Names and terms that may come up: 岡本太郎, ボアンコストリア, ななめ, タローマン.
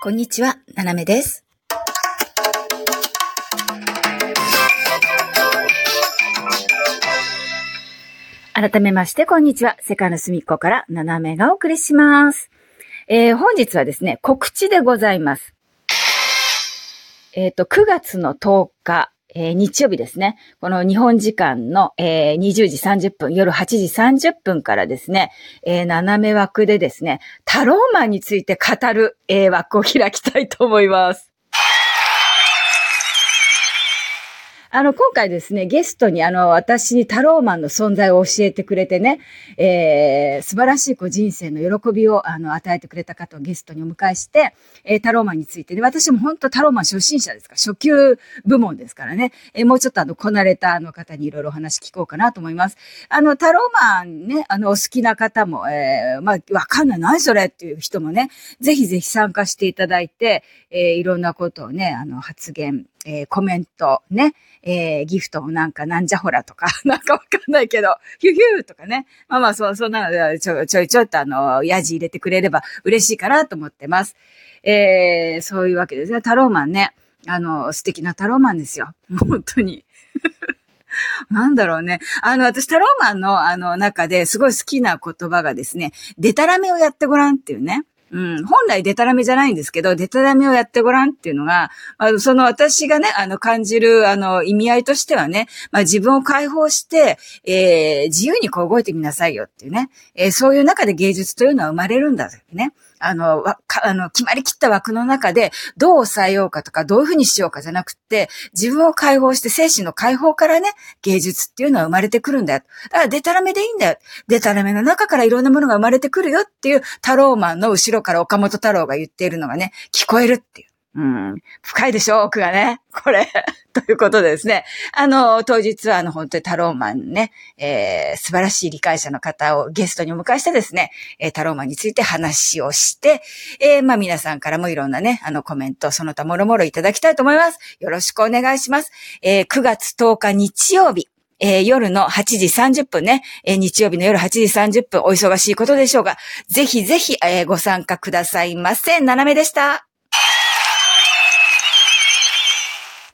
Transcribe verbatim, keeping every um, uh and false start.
こんにちは、ななめです。改めまして、こんにちは。世界の隅っこからななめがお送りします。えー、本日はですね、告知でございます。えっと、くがつのとおか、えー、日曜日ですね。この日本時間の、えー、にじゅうじさんじゅっぷん、夜はちじさんじゅっぷんからですね、えー、斜め枠でですね、タローマンについて語る、えー、枠を開きたいと思います。あの、今回ですね、ゲストにあの、私にタローマンの存在を教えてくれてね、えー、素晴らしいこう人生の喜びをあの、与えてくれた方をゲストにお迎えして、えー、タローマンについてね、私も本当タローマン初心者ですから、初級部門ですからね、えー、もうちょっとあの、こなれたあの方にいろいろお話聞こうかなと思います。あの、タローマンね、あの、お好きな方も、えー、まあ、わかんない、何それっていう人もね、ぜひぜひ参加していただいて、えー、いろんなことをね、あの、発言、えー、コメントね、えー、ギフトもなんかなんじゃほらとか、なんかわかんないけど、ヒュヒューとかね。まあまあ、そう、そんなので、ちょいちょいちょいとあの、ヤジ入れてくれれば嬉しいかなと思ってます。えー、そういうわけですね。タローマンね。あの、素敵なタローマンですよ。本当に。なんだろうね。あの、私、タローマンのあの中ですごい好きな言葉がですね、デタラメをやってごらんっていうね。うん、本来デタラメじゃないんですけど、デタラメをやってごらんっていうのが、あのその私がね、あの感じるあの意味合いとしてはね、まあ自分を解放して、えー、自由にこう動いてみなさいよっていうね、えー、そういう中で芸術というのは生まれるんだというね。あの、わか、あの、決まりきった枠の中で、どう抑えようかとか、どういうふうにしようかじゃなくって、自分を解放して、精神の解放からね、芸術っていうのは生まれてくるんだよ。だから、デタラメでいいんだよ。デタラメの中からいろんなものが生まれてくるよっていう、タローマンの後ろから岡本太郎が言っているのがね、聞こえるっていう。うん、深いでしょ、奥がね。これ。ということでですね。あの、当日は、あの、本当にタローマンね、えー、素晴らしい理解者の方をゲストにお迎えしてですね、えー、タローマンについて話をして、えー、まあ、皆さんからもいろんなね、あの、コメント、その他もろもろいただきたいと思います。よろしくお願いします。えー、くがつとおか日曜日。えー、夜のはちじさんじゅっぷんね、えー、日曜日の夜はちじさんじゅっぷん、お忙しいことでしょうが、ぜひぜひ、えー、ご参加くださいませ。ななめでした。